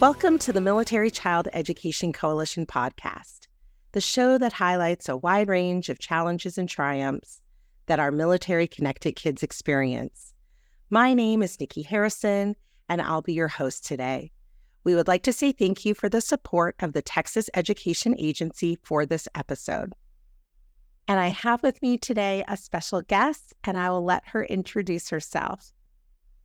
Welcome to the Military Child Education Coalition podcast, the show that highlights a wide range of challenges and triumphs that our military-connected kids experience. My name is Nikki Harrison, and I'll be your host today. We would like to say thank you for the support of the Texas Education Agency for this episode. And I have with me today a special guest, and I will let her introduce herself.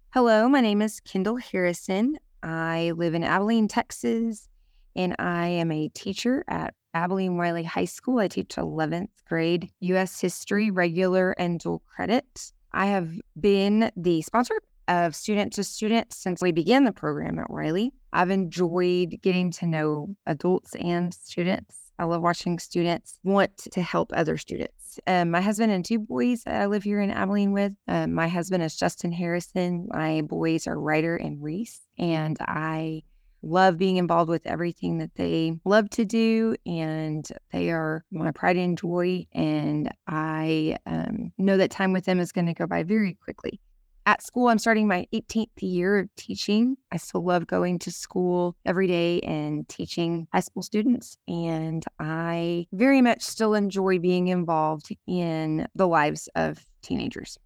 Hello, my name is Kendall Harrison. I live in Abilene, Texas, and I am a teacher at Abilene Wylie High School. I teach 11th grade U.S. history, regular and dual credit. I have been the sponsor of Student to Student since we began the program at Wylie. I've enjoyed getting to know adults and students. I love watching students want to help other students. My husband and two boys that I live here in Abilene with. My husband is Justin Harrison. My boys are Ryder and Reece. And I love being involved with everything that they love to do. And they are my pride and joy. And I know that time with them is going to go by very quickly. At school, I'm starting my 18th year of teaching. I still love going to school every day and teaching high school students. And I very much still enjoy being involved in the lives of teenagers.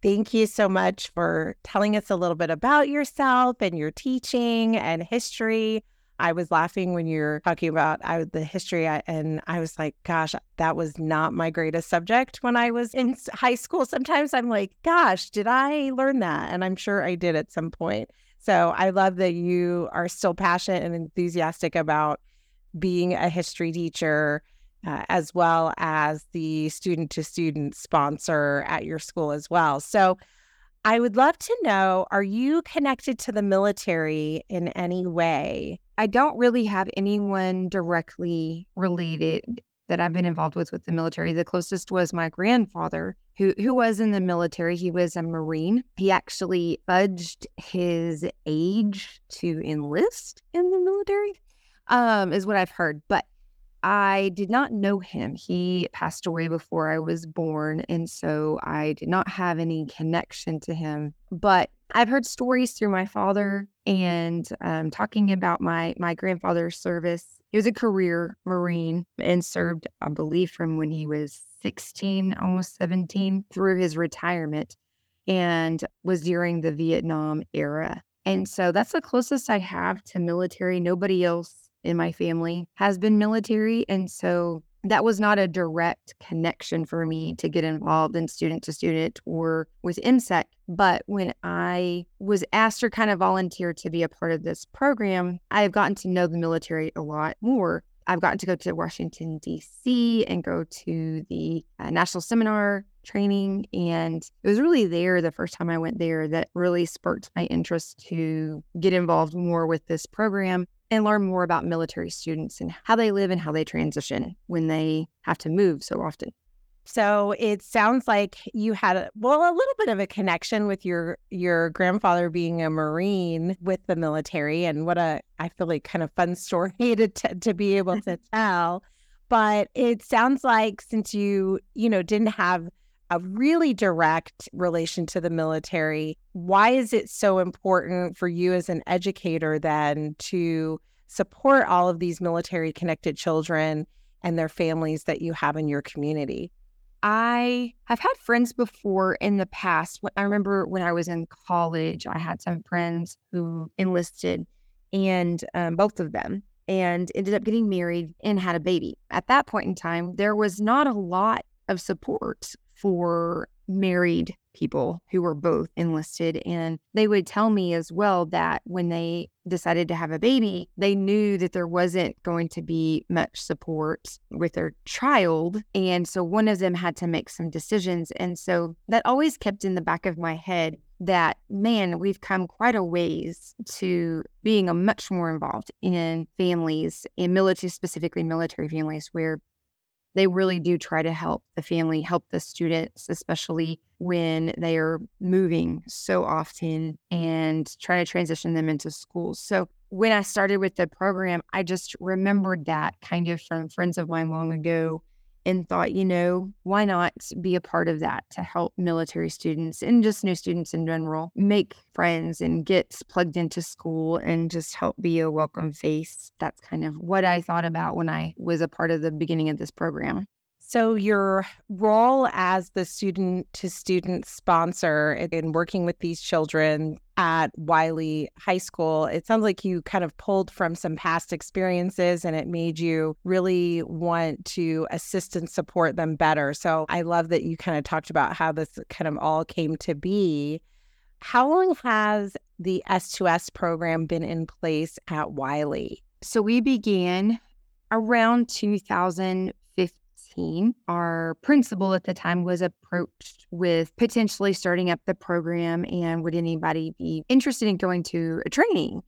Thank you so much for telling us a little bit about yourself and your teaching and history. I was laughing when you were talking about the history, and I was like, gosh, that was not my greatest subject when I was in high school. Sometimes I'm like, gosh, did I learn that? And I'm sure I did at some point. So I love that you are still passionate and enthusiastic about being a history teacher, as well as the student-to-student sponsor at your school as well. So I would love to know, are you connected to the military in any way? I don't really have anyone directly related that I've been involved with the military. The closest was my grandfather, who was in the military. He was a Marine. He actually fudged his age to enlist in the military, is what I've heard. But I did not know him. He passed away before I was born, and so I did not have any connection to him. But I've heard stories through my father and talking about my grandfather's service. He was a career Marine and served, I believe, from when he was 16, almost 17, through his retirement, and was during the Vietnam era. And so that's the closest I have to military. Nobody else in my family has been military. And so that was not a direct connection for me to get involved in Student to Student or with MSEC. But when I was asked or kind of volunteered to be a part of this program, I have gotten to know the military a lot more. I've gotten to go to Washington, D.C. and go to the National Seminar training. And it was really there, the first time I went there, that really sparked my interest to get involved more with this program and learn more about military students and how they live and how they transition when they have to move so often. So it sounds like you had a little bit of a connection with your grandfather being a Marine with the military, and what I feel like kind of fun story to be able to tell. But it sounds like since you didn't have a really direct relation to the military, why is it so important for you as an educator then to support all of these military connected children and their families that you have in your community? I have had friends before in the past. I remember when I was in college, I had some friends who enlisted, and both of them, and ended up getting married and had a baby. At that point in time, there was not a lot of support for married people who were both enlisted. And they would tell me as well that when they decided to have a baby, they knew that there wasn't going to be much support with their child. And so one of them had to make some decisions. And so that always kept in the back of my head that, man, we've come quite a ways to being a much more involved in families, in military, specifically military families, where they really do try to help the family, help the students, especially when they are moving so often, and try to transition them into schools. So when I started with the program, I just remembered that kind of from friends of mine long ago, and thought, you know, why not be a part of that to help military students and just new students in general make friends and get plugged into school and just help be a welcome face. That's kind of what I thought about when I was a part of the beginning of this program. So your role as the student to student sponsor and working with these children at Wylie High School, it sounds like you kind of pulled from some past experiences and it made you really want to assist and support them better. So I love that you kind of talked about how this kind of all came to be. How long has the S2S program been in place at Wylie? So we began around 2015. Our principal at the time was approached with potentially starting up the program and would anybody be interested in going to a training?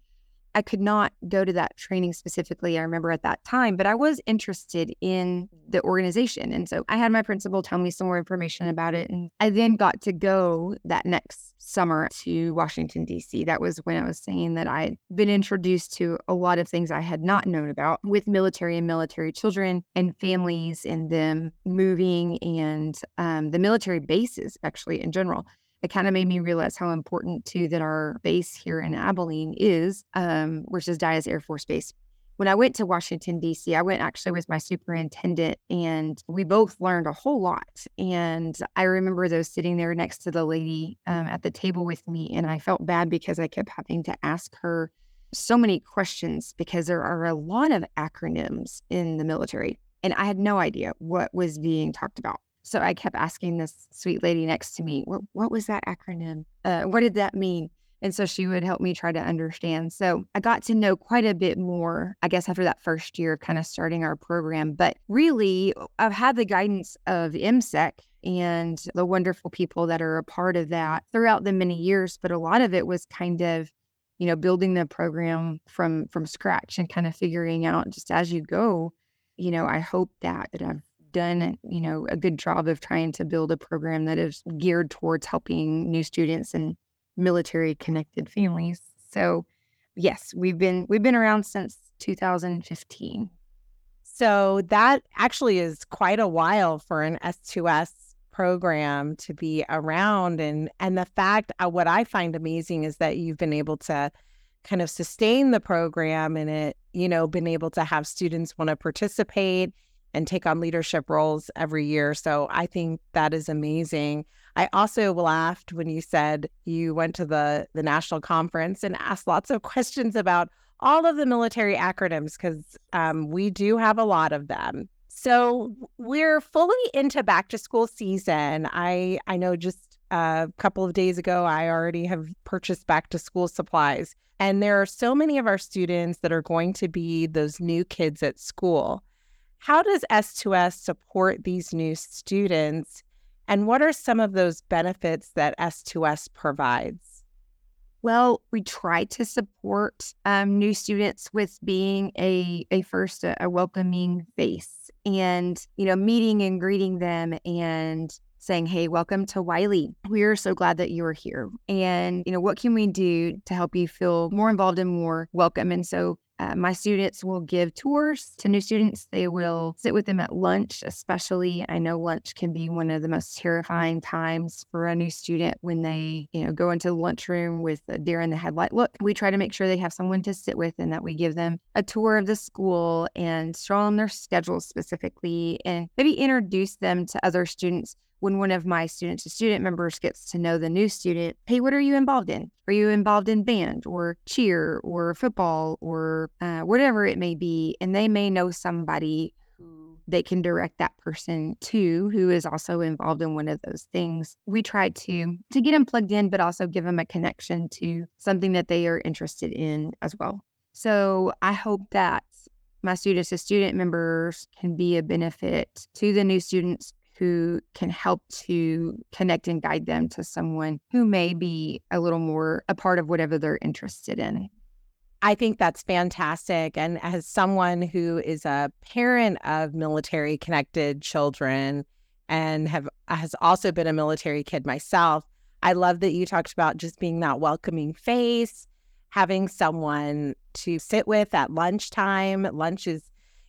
I could not go to that training specifically, I remember at that time, but I was interested in the organization. And so I had my principal tell me some more information about it. And I then got to go that next summer to Washington, D.C. That was when I was saying that I had been introduced to a lot of things I had not known about with military and military children and families and them moving and the military bases actually in general. It kind of made me realize how important, too, that our base here in Abilene is, which is Dyess Air Force Base. When I went to Washington, D.C., I went actually with my superintendent, and we both learned a whole lot. And I remember, though, sitting there next to the lady at the table with me, and I felt bad because I kept having to ask her so many questions because there are a lot of acronyms in the military, and I had no idea what was being talked about. So I kept asking this sweet lady next to me, what was that acronym? What did that mean? And so she would help me try to understand. So I got to know quite a bit more, I guess, after that first year of kind of starting our program. But really, I've had the guidance of MSEC and the wonderful people that are a part of that throughout the many years. But a lot of it was kind of, you know, building the program from scratch and kind of figuring out just as you go. You know, I hope that I've done, you know, a good job of trying to build a program that is geared towards helping new students and military connected families. So yes, we've been around since 2015. So that actually is quite a while for an S2S program to be around. And the fact, what I find amazing is that you've been able to kind of sustain the program and it, you know, been able to have students want to participate and take on leadership roles every year. So I think that is amazing. I also laughed when you said you went to the national conference and asked lots of questions about all of the military acronyms because we do have a lot of them. So we're fully into back to school season. I know just a couple of days ago, I already have purchased back to school supplies. And there are so many of our students that are going to be those new kids at school. How does S2S support these new students, and what are some of those benefits that S2S provides? Well, we try to support new students with being a welcoming face and, you know, meeting and greeting them and saying, hey, welcome to Wylie. We are so glad that you are here. And, you know, what can we do to help you feel more involved and more welcome? And so my students will give tours to new students. They will sit with them at lunch, especially. I know lunch can be one of the most terrifying times for a new student when they, you know, go into the lunchroom with a deer in the headlight look. We try to make sure they have someone to sit with and that we give them a tour of the school and show them their schedule specifically and maybe introduce them to other students. When one of my student-to-student members gets to know the new student, hey, what are you involved in? Are you involved in band or cheer or football or whatever it may be? And they may know somebody who they can direct that person to who is also involved in one of those things. We try to get them plugged in, but also give them a connection to something that they are interested in as well. So I hope that my student-to-student members can be a benefit to the new students who can help to connect and guide them to someone who may be a little more a part of whatever they're interested in. I think that's fantastic. And as someone who is a parent of military connected children and has also been a military kid myself, I love that you talked about just being that welcoming face, having someone to sit with at lunchtime. Lunch is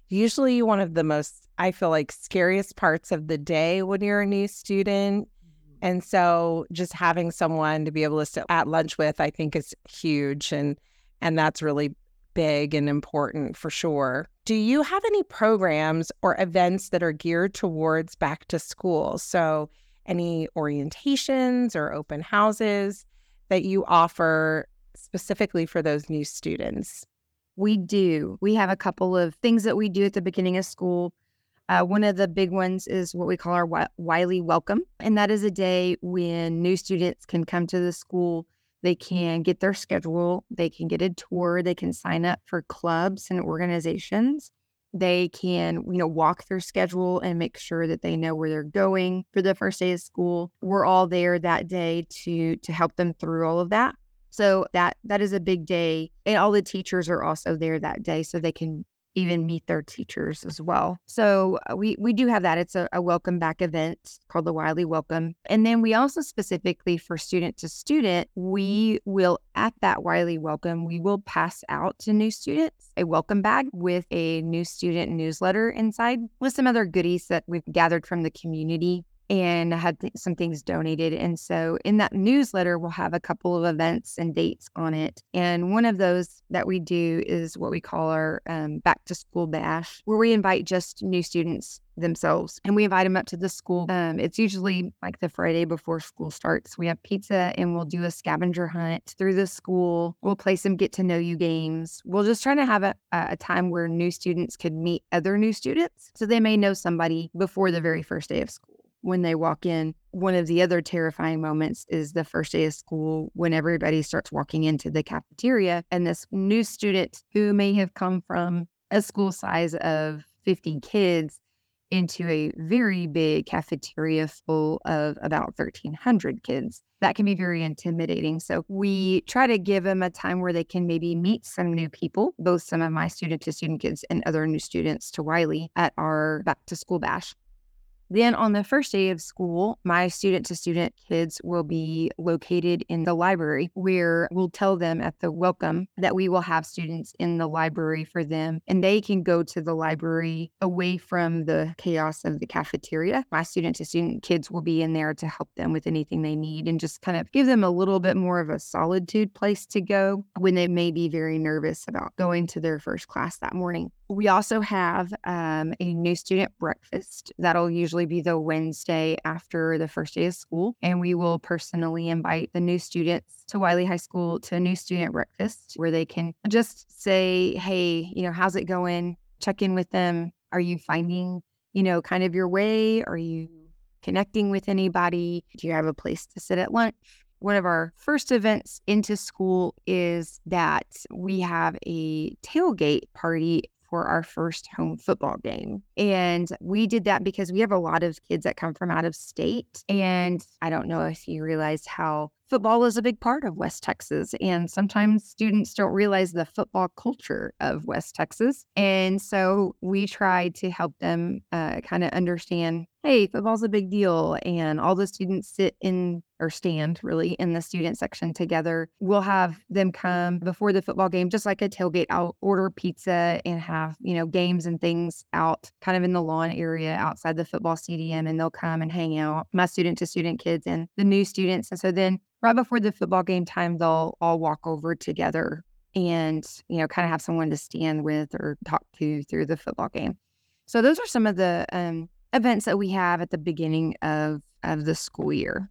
usually one of the most I feel like, scariest parts of the day when you're a new student. And so just having someone to be able to sit at lunch with, I think, is huge. And that's really big and important for sure. Do you have any programs or events that are geared towards back to school? So any orientations or open houses that you offer specifically for those new students? We do. We have a couple of things that we do at the beginning of school. One of the big ones is what we call our Wylie Welcome. And that is a day when new students can come to the school. They can get their schedule. They can get a tour. They can sign up for clubs and organizations. They can, walk their schedule and make sure that they know where they're going for the first day of school. We're all there that day to help them through all of that. So that is a big day. And all the teachers are also there that day, so they can even meet their teachers as well. So we do have that. It's a welcome back event called the Wylie Welcome. And then we also specifically for student to student, we will, at that Wylie Welcome, we will pass out to new students a welcome bag with a new student newsletter inside with some other goodies that we've gathered from the community and had some things donated. And so in that newsletter, we'll have a couple of events and dates on it. And one of those that we do is what we call our back to school bash, where we invite just new students themselves and we invite them up to the school. It's usually like the Friday before school starts. We have pizza and we'll do a scavenger hunt through the school. We'll play some get to know you games. We'll just try to have a time where new students could meet other new students, so they may know somebody before the very first day of school. When they walk in, one of the other terrifying moments is the first day of school when everybody starts walking into the cafeteria and this new student who may have come from a school size of 50 kids into a very big cafeteria full of about 1,300 kids. That can be very intimidating. So we try to give them a time where they can maybe meet some new people, both some of my student to student kids and other new students to Wylie at our back to school bash. Then on the first day of school, my student-to-student kids will be located in the library, where we'll tell them at the welcome that we will have students in the library for them, and they can go to the library away from the chaos of the cafeteria. My student-to-student kids will be in there to help them with anything they need and just kind of give them a little bit more of a solitude place to go when they may be very nervous about going to their first class that morning. We also have a new student breakfast that'll usually be the Wednesday after the first day of school. And we will personally invite the new students to Wylie High School to a new student breakfast where they can just say, hey, how's it going? Check in with them. Are you finding, kind of your way? Are you connecting with anybody? Do you have a place to sit at lunch? One of our first events into school is that we have a tailgate party for our first home football game. And we did that because we have a lot of kids that come from out of state. And I don't know if you realize how football is a big part of West Texas. And sometimes students don't realize the football culture of West Texas. And so we try to help them kind of understand, hey, football's a big deal. And all the students sit in or stand really in the student section together. We'll have them come before the football game, just like a tailgate. I'll order pizza and have, games and things out kind of in the lawn area outside the football stadium, and they'll come and hang out, my student to student kids and the new students. And so then right before the football game time, they'll all walk over together and, kind of have someone to stand with or talk to through the football game. So those are some of the events that we have at the beginning of the school year.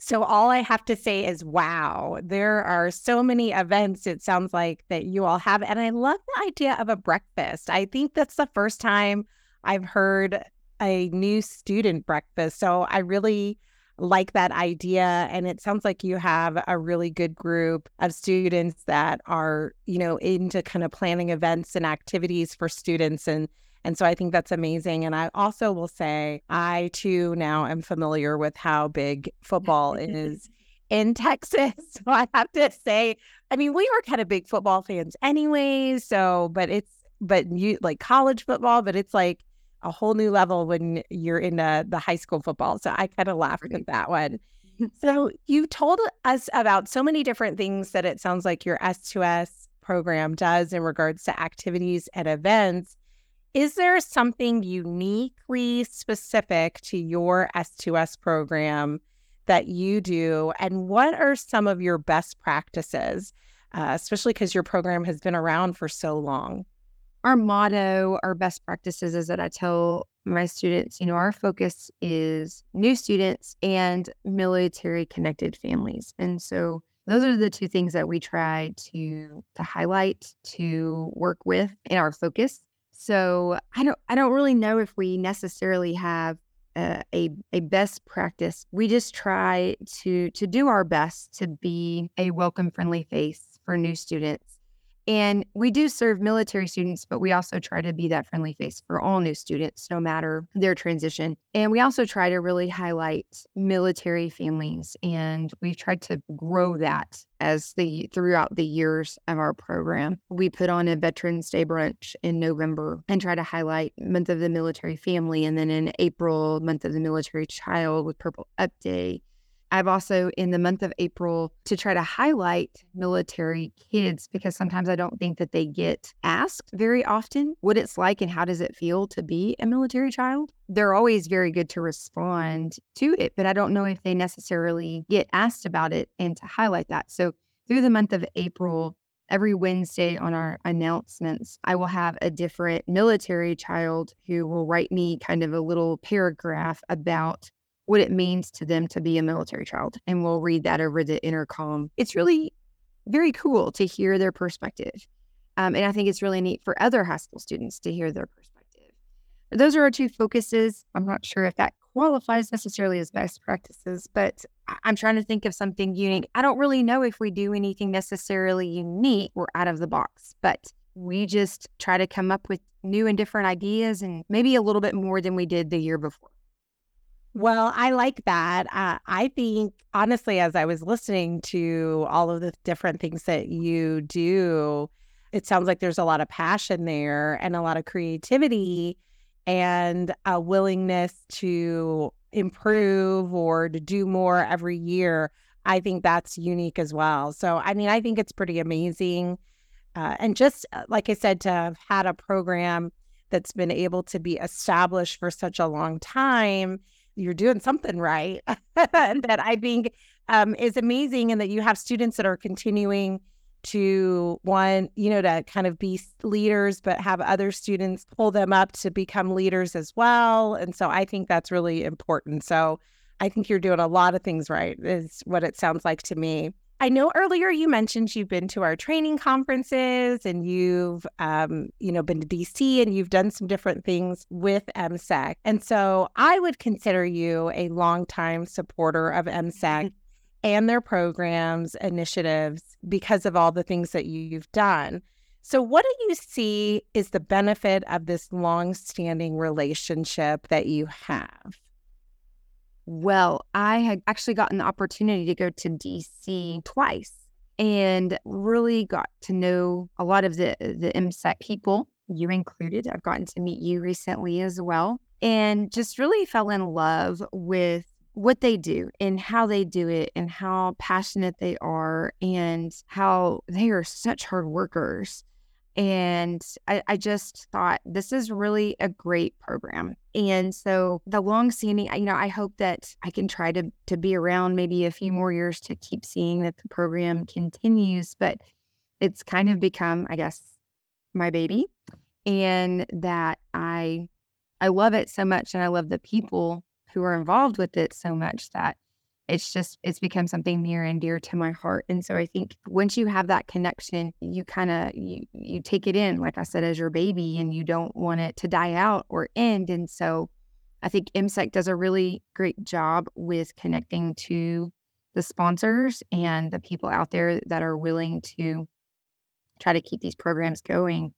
So all I have to say is, wow, there are so many events, it sounds like, that you all have. And I love the idea of a breakfast. I think that's the first time I've heard a new student breakfast. So I really like that idea. And it sounds like you have a really good group of students that are, into kind of planning events and activities for students. And so I think that's amazing. And I also will say, I too now am familiar with how big football is in Texas. So I have to say, we were kind of big football fans anyway. So, but you like college football, but it's like a whole new level when you're in the high school football. So I kind of laughed at that one. So you told us about so many different things that it sounds like your S2S program does in regards to activities and events. Is there something uniquely specific to your S2S program that you do? And what are some of your best practices, especially because your program has been around for so long? Our motto, our best practices, is that I tell my students, our focus is new students and military connected families. And so those are the two things that we try to highlight, to work with in our focus. So I don't really know if we necessarily have a best practice. We just try to do our best to be a welcome friendly face for new students. And we do serve military students, but we also try to be that friendly face for all new students, no matter their transition. And we also try to really highlight military families. And we've tried to grow that throughout the years of our program. We put on a Veterans Day brunch in November and try to highlight Month of the Military Family. And then in April, Month of the Military Child with Purple Up Day. I've also, in the month of April, to try to highlight military kids, because sometimes I don't think that they get asked very often what it's like and how does it feel to be a military child. They're always very good to respond to it, but I don't know if they necessarily get asked about it, and to highlight that. So through the month of April, every Wednesday on our announcements, I will have a different military child who will write me kind of a little paragraph about what it means to them to be a military child. And we'll read that over the intercom. It's really very cool to hear their perspective. And I think it's really neat for other high school students to hear their perspective. Those are our two focuses. I'm not sure if that qualifies necessarily as best practices, but I'm trying to think of something unique. I don't really know if we do anything necessarily unique or out of the box, but we just try to come up with new and different ideas, and maybe a little bit more than we did the year before. Well, I like that. I think, honestly, as I was listening to all of the different things that you do, it sounds like there's a lot of passion there and a lot of creativity and a willingness to improve or to do more every year. I think that's unique as well. So, I think it's pretty amazing. And just like I said, to have had a program that's been able to be established for such a long time, you're doing something right that I think is amazing, and that you have students that are continuing to want, to kind of be leaders, but have other students pull them up to become leaders as well. And so I think that's really important. So I think you're doing a lot of things right, is what it sounds like to me. I know earlier you mentioned you've been to our training conferences, and you've, been to DC, and you've done some different things with MSEC. And so I would consider you a longtime supporter of MSEC and their programs, initiatives, because of all the things that you've done. So what do you see is the benefit of this longstanding relationship that you have? Well, I had actually gotten the opportunity to go to DC twice and really got to know a lot of the MSEC people, you included. I've gotten to meet you recently as well, and just really fell in love with what they do and how they do it and how passionate they are and how they are such hard workers. And I just thought, this is really a great program. And so the long-standing, I hope that I can try to be around maybe a few more years to keep seeing that the program continues. But it's kind of become, I guess, my baby, and that I love it so much, and I love the people who are involved with it so much that it's become something near and dear to my heart. And so I think once you have that connection, you kind of, you take it in, like I said, as your baby, and you don't want it to die out or end. And so I think MSEC does a really great job with connecting to the sponsors and the people out there that are willing to try to keep these programs going.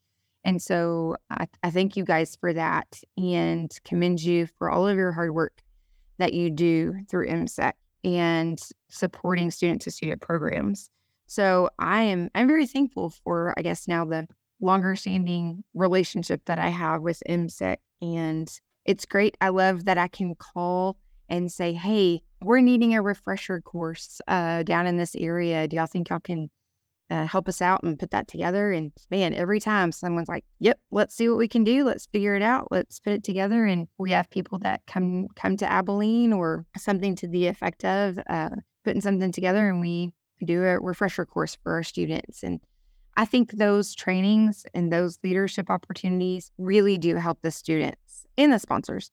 And so I thank you guys for that, and commend you for all of your hard work that you do through MSEC and supporting student-to-student programs. So I'm very thankful for, I guess, now the longer-standing relationship that I have with MSEC. And it's great. I love that I can call and say, hey, we're needing a refresher course down in this area. Do y'all think y'all can help us out and put that together. And man, every time someone's like, yep, let's see what we can do. Let's figure it out. Let's put it together. And we have people that come to Abilene or something to the effect of putting something together, and we do a refresher course for our students. And I think those trainings and those leadership opportunities really do help the students and the sponsors,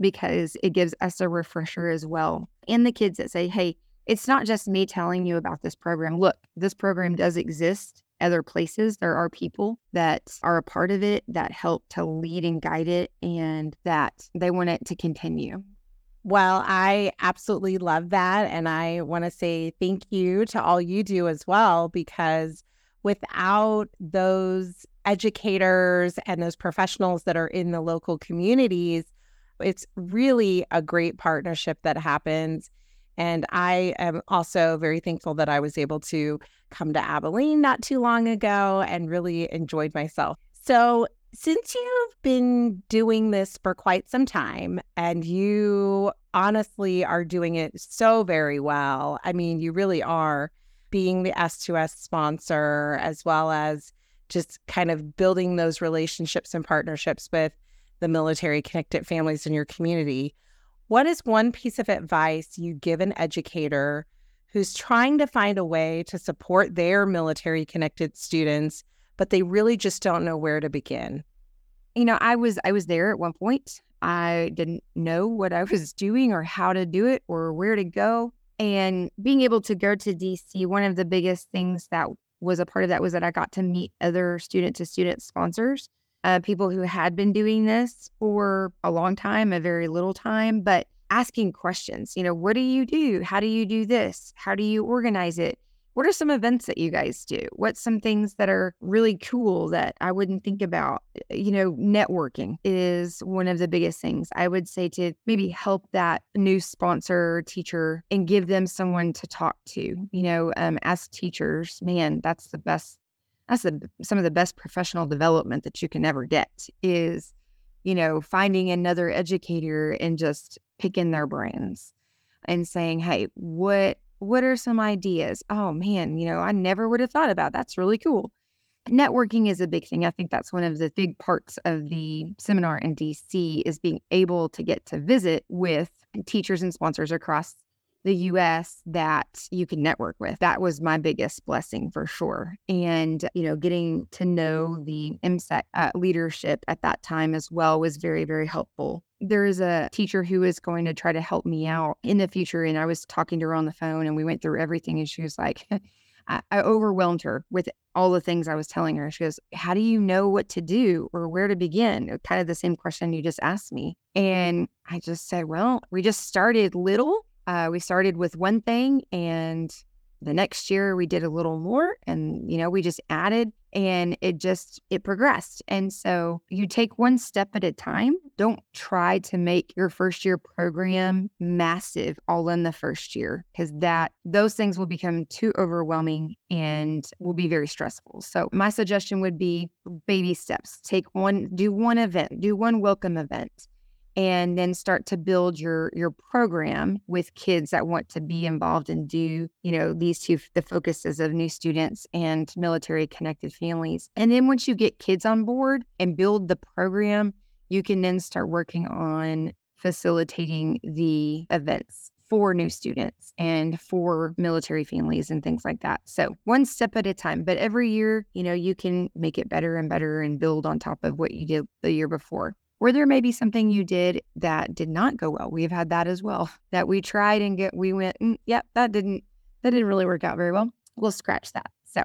because it gives us a refresher as well. And the kids that say, hey, it's not just me telling you about this program. Look, this program does exist other places. There are people that are a part of it that help to lead and guide it, and that they want it to continue. Well, I absolutely love that. And I want to say thank you to all you do as well, because without those educators and those professionals that are in the local communities, it's really a great partnership that happens. And I am also very thankful that I was able to come to Abilene not too long ago and really enjoyed myself. So since you've been doing this for quite some time, and you honestly are doing it so very well, I mean, you really are being the S2S sponsor, as well as just kind of building those relationships and partnerships with the military connected families in your community. What is one piece of advice you give an educator who's trying to find a way to support their military-connected students, but they really just don't know where to begin? You know, I was there at one point. I didn't know what I was doing or how to do it or where to go. And being able to go to DC, one of the biggest things that was a part of that was that I got to meet other student-to-student sponsors. People who had been doing this for a long time, a very little time, but asking questions. You know, what do you do? How do you do this? How do you organize it? What are some events that you guys do? What's some things that are really cool that I wouldn't think about? You know, networking is one of the biggest things I would say, to maybe help that new sponsor teacher and give them someone to talk to. You know, as teachers, man, that's the best. Some of the best professional development that you can ever get is, you know, finding another educator and just picking their brains and saying, hey, what are some ideas? Oh, man, you know, I never would have thought about that. That's really cool. Networking is a big thing. I think that's one of the big parts of the seminar in DC, is being able to get to visit with teachers and sponsors across the U.S. that you can network with. That was my biggest blessing for sure. And, you know, getting to know the MSEC leadership at that time as well was very, very helpful. There is a teacher who is going to try to help me out in the future. And I was talking to her on the phone, and we went through everything. And she was like, I overwhelmed her with all the things I was telling her. She goes, how do you know what to do or where to begin? Kind of the same question you just asked me. And I just said, well, we just started little. We started with one thing, and the next year we did a little more, and, you know, we just added, and it progressed. And so you take one step at a time. Don't try to make your first year program massive all in the first year, because those things will become too overwhelming and will be very stressful. So my suggestion would be baby steps. Do one event, do one welcome event. And then start to build your program with kids that want to be involved and do, you know, these two, the focuses of new students and military connected families. And then once you get kids on board and build the program, you can then start working on facilitating the events for new students and for military families and things like that. So one step at a time, but every year, you know, you can make it better and better and build on top of what you did the year before. Or there may be something you did that did not go well. We've had that as well, that we tried and we went, yep, that didn't really work out very well. We'll scratch that. So,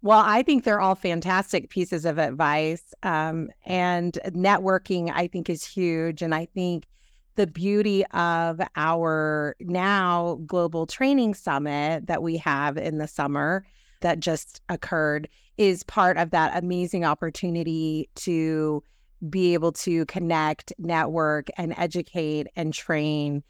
well, I think they're all fantastic pieces of advice. And networking, I think, is huge. And I think the beauty of our now global training summit that we have in the summer that just occurred is part of that amazing opportunity to be able to connect, network, and educate and train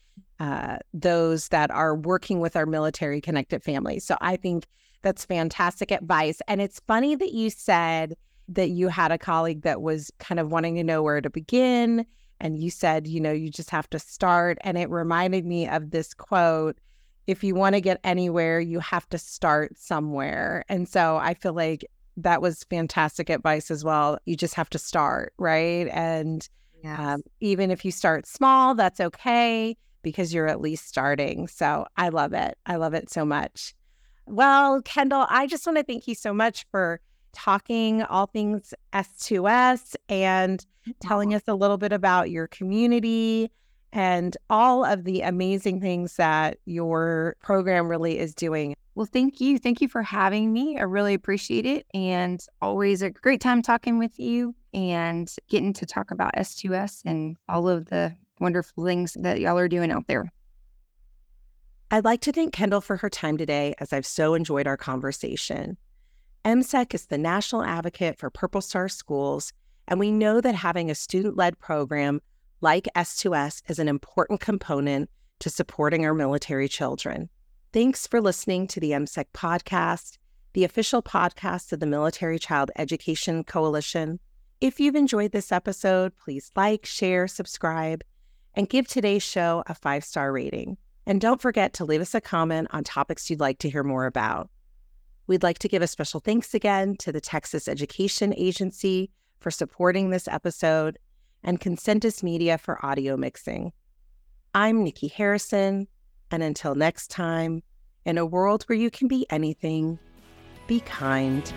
those that are working with our military connected families. So I think that's fantastic advice. And it's funny that you said that you had a colleague that was kind of wanting to know where to begin. And you said, you know, you just have to start. And it reminded me of this quote. if you want to get anywhere, you have to start somewhere. And so I feel like that was fantastic advice as well. You just have to start, right? And yes. Even if you start small, that's okay, because you're at least starting. So I love it. I love it so much. Well, Kendall, I just want to thank you so much for talking all things S2S and telling us a little bit about your community and all of the amazing things that your program really is doing. Well, thank you. Thank you for having me. I really appreciate it. And always a great time talking with you and getting to talk about S2S and all of the wonderful things that y'all are doing out there. I'd like to thank Kendall for her time today, as I've so enjoyed our conversation. MSEC is the national advocate for Purple Star schools, and we know that having a student-led program like S2S is an important component to supporting our military children. Thanks for listening to the MSEC podcast, the official podcast of the Military Child Education Coalition. If you've enjoyed this episode, please like, share, subscribe, and give today's show a 5-star rating. And don't forget to leave us a comment on topics you'd like to hear more about. We'd like to give a special thanks again to the Texas Education Agency for supporting this episode and Concentus Media for audio mixing. I'm Nikki Harrison, and until next time, in a world where you can be anything, be kind.